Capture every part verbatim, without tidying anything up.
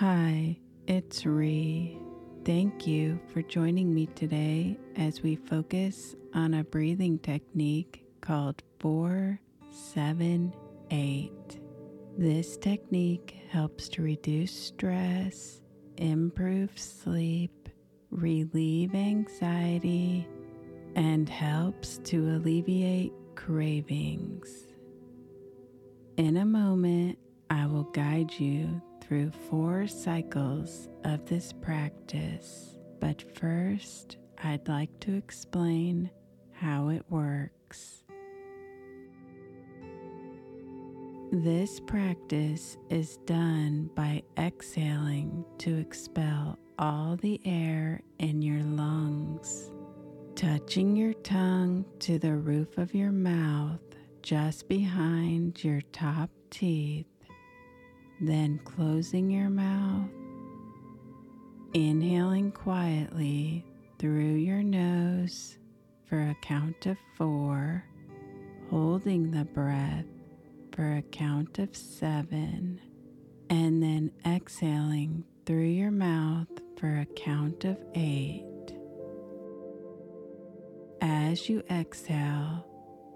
Hi, it's Rhi. Thank you for joining me today as we focus on a breathing technique called four seven eight. This technique helps to reduce stress, improve sleep, relieve anxiety, and helps to alleviate cravings. In a moment, I will guide you through four cycles of this practice, but first I'd like to explain how it works. This practice is done by exhaling to expel all the air in your lungs, touching your tongue to the roof of your mouth just behind your top teeth. Then closing your mouth, inhaling quietly through your nose for a count of four, holding the breath for a count of seven, and then exhaling through your mouth for a count of eight. As you exhale,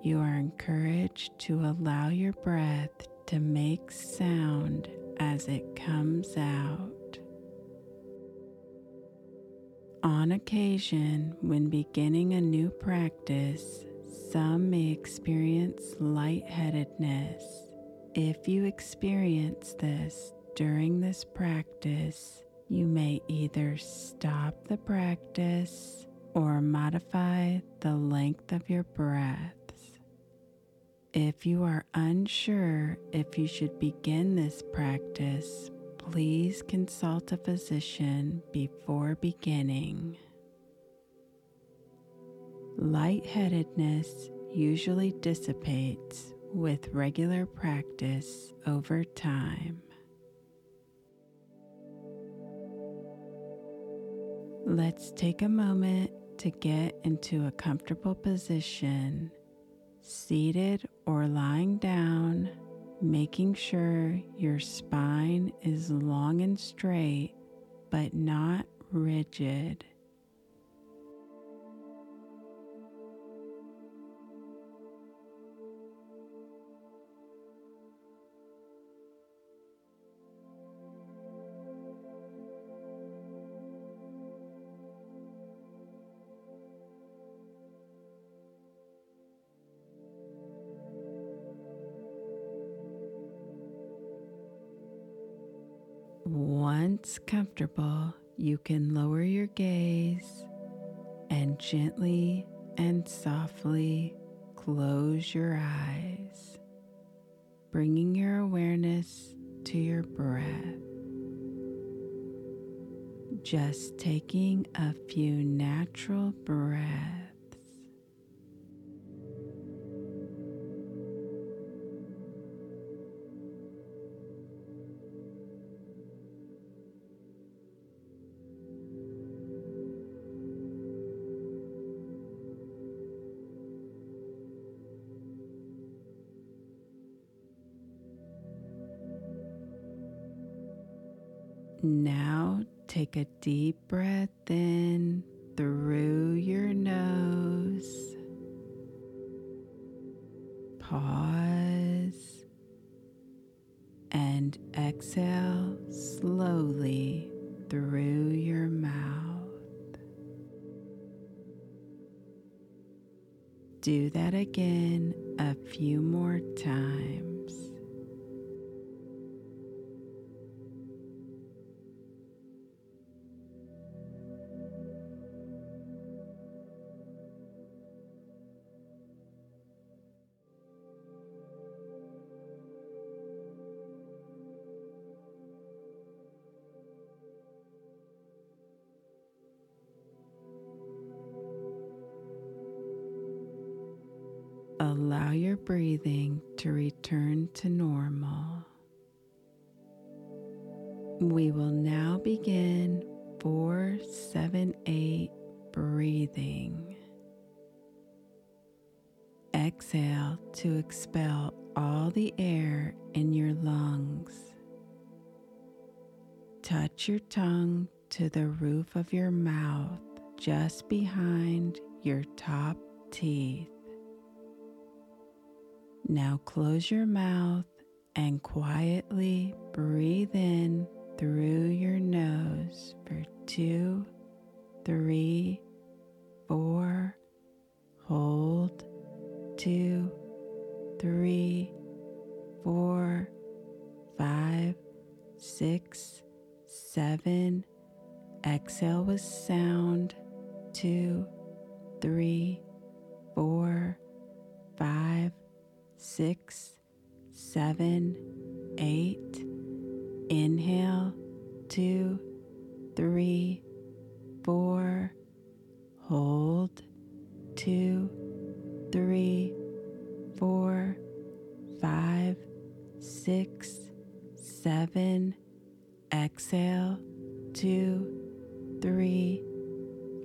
you are encouraged to allow your breath to make sound as it comes out. On occasion, when beginning a new practice, some may experience lightheadedness. If you experience this during this practice, you may either stop the practice or modify the length of your breath. If you are unsure if you should begin this practice, please consult a physician before beginning. Lightheadedness usually dissipates with regular practice over time. Let's take a moment to get into a comfortable position, seated or lying down, making sure your spine is long and straight, but not rigid. Once comfortable, you can lower your gaze and gently and softly close your eyes, bringing your awareness to your breath. Just taking a few natural breaths. Now take a deep breath in through your nose. Pause and exhale slowly through your mouth. Do that again a few more times. Allow your breathing to return to normal. We will now begin four seven eight breathing. Exhale to expel all the air in your lungs. Touch your tongue to the roof of your mouth, just behind your top teeth. Now close your mouth and quietly breathe in through your nose for two, three, four, hold, two, three, four, five, six, seven, exhale with sound, two, three, four, five, six, seven, eight, inhale, two, three, four, hold, two, three, four, five, six, seven, exhale, two, three,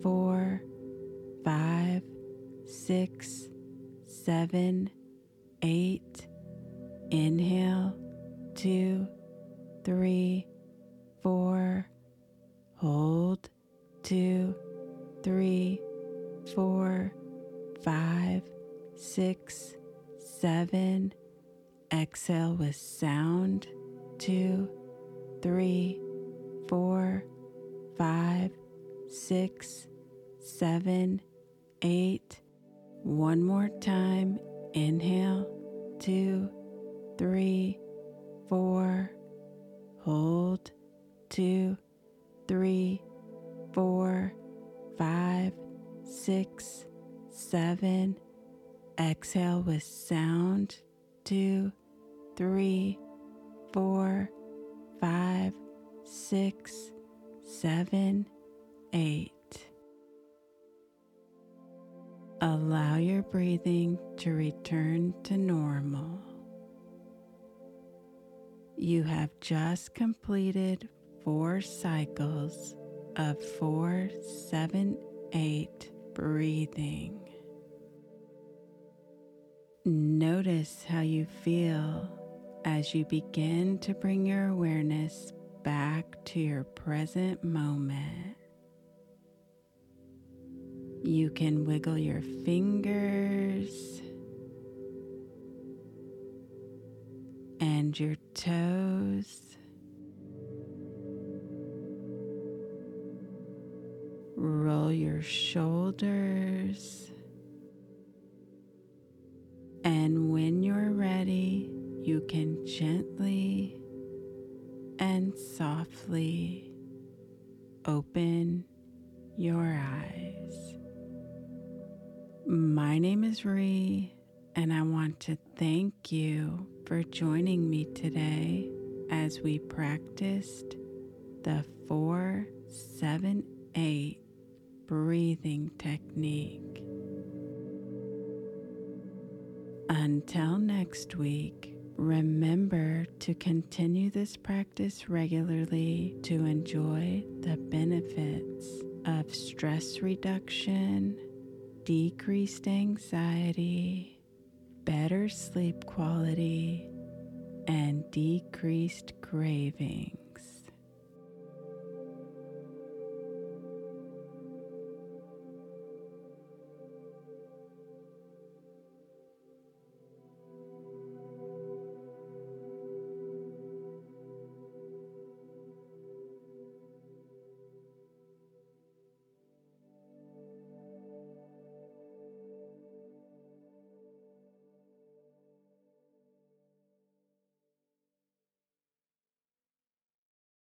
four, five, six, seven, eight, inhale, two, three, four, hold, two, three, four, five, six, seven, exhale with sound, two, three, four, five, six, seven, eight. One more time. Inhale, two, three, four, hold, two, three, four, five, six, seven, exhale with sound, two, three, four, five, six, seven, eight. Allow your breathing to return to normal. You have just completed four cycles of four seven eight breathing. Notice how you feel as you begin to bring your awareness back to your present moment. You can wiggle your fingers and your toes. Roll your shoulders. And when you're ready, you can gently and softly open your eyes. My name is Rhi, and I want to thank you for joining me today as we practiced the four seven eight breathing technique. Until next week, remember to continue this practice regularly to enjoy the benefits of stress reduction, decreased anxiety, better sleep quality, and decreased craving.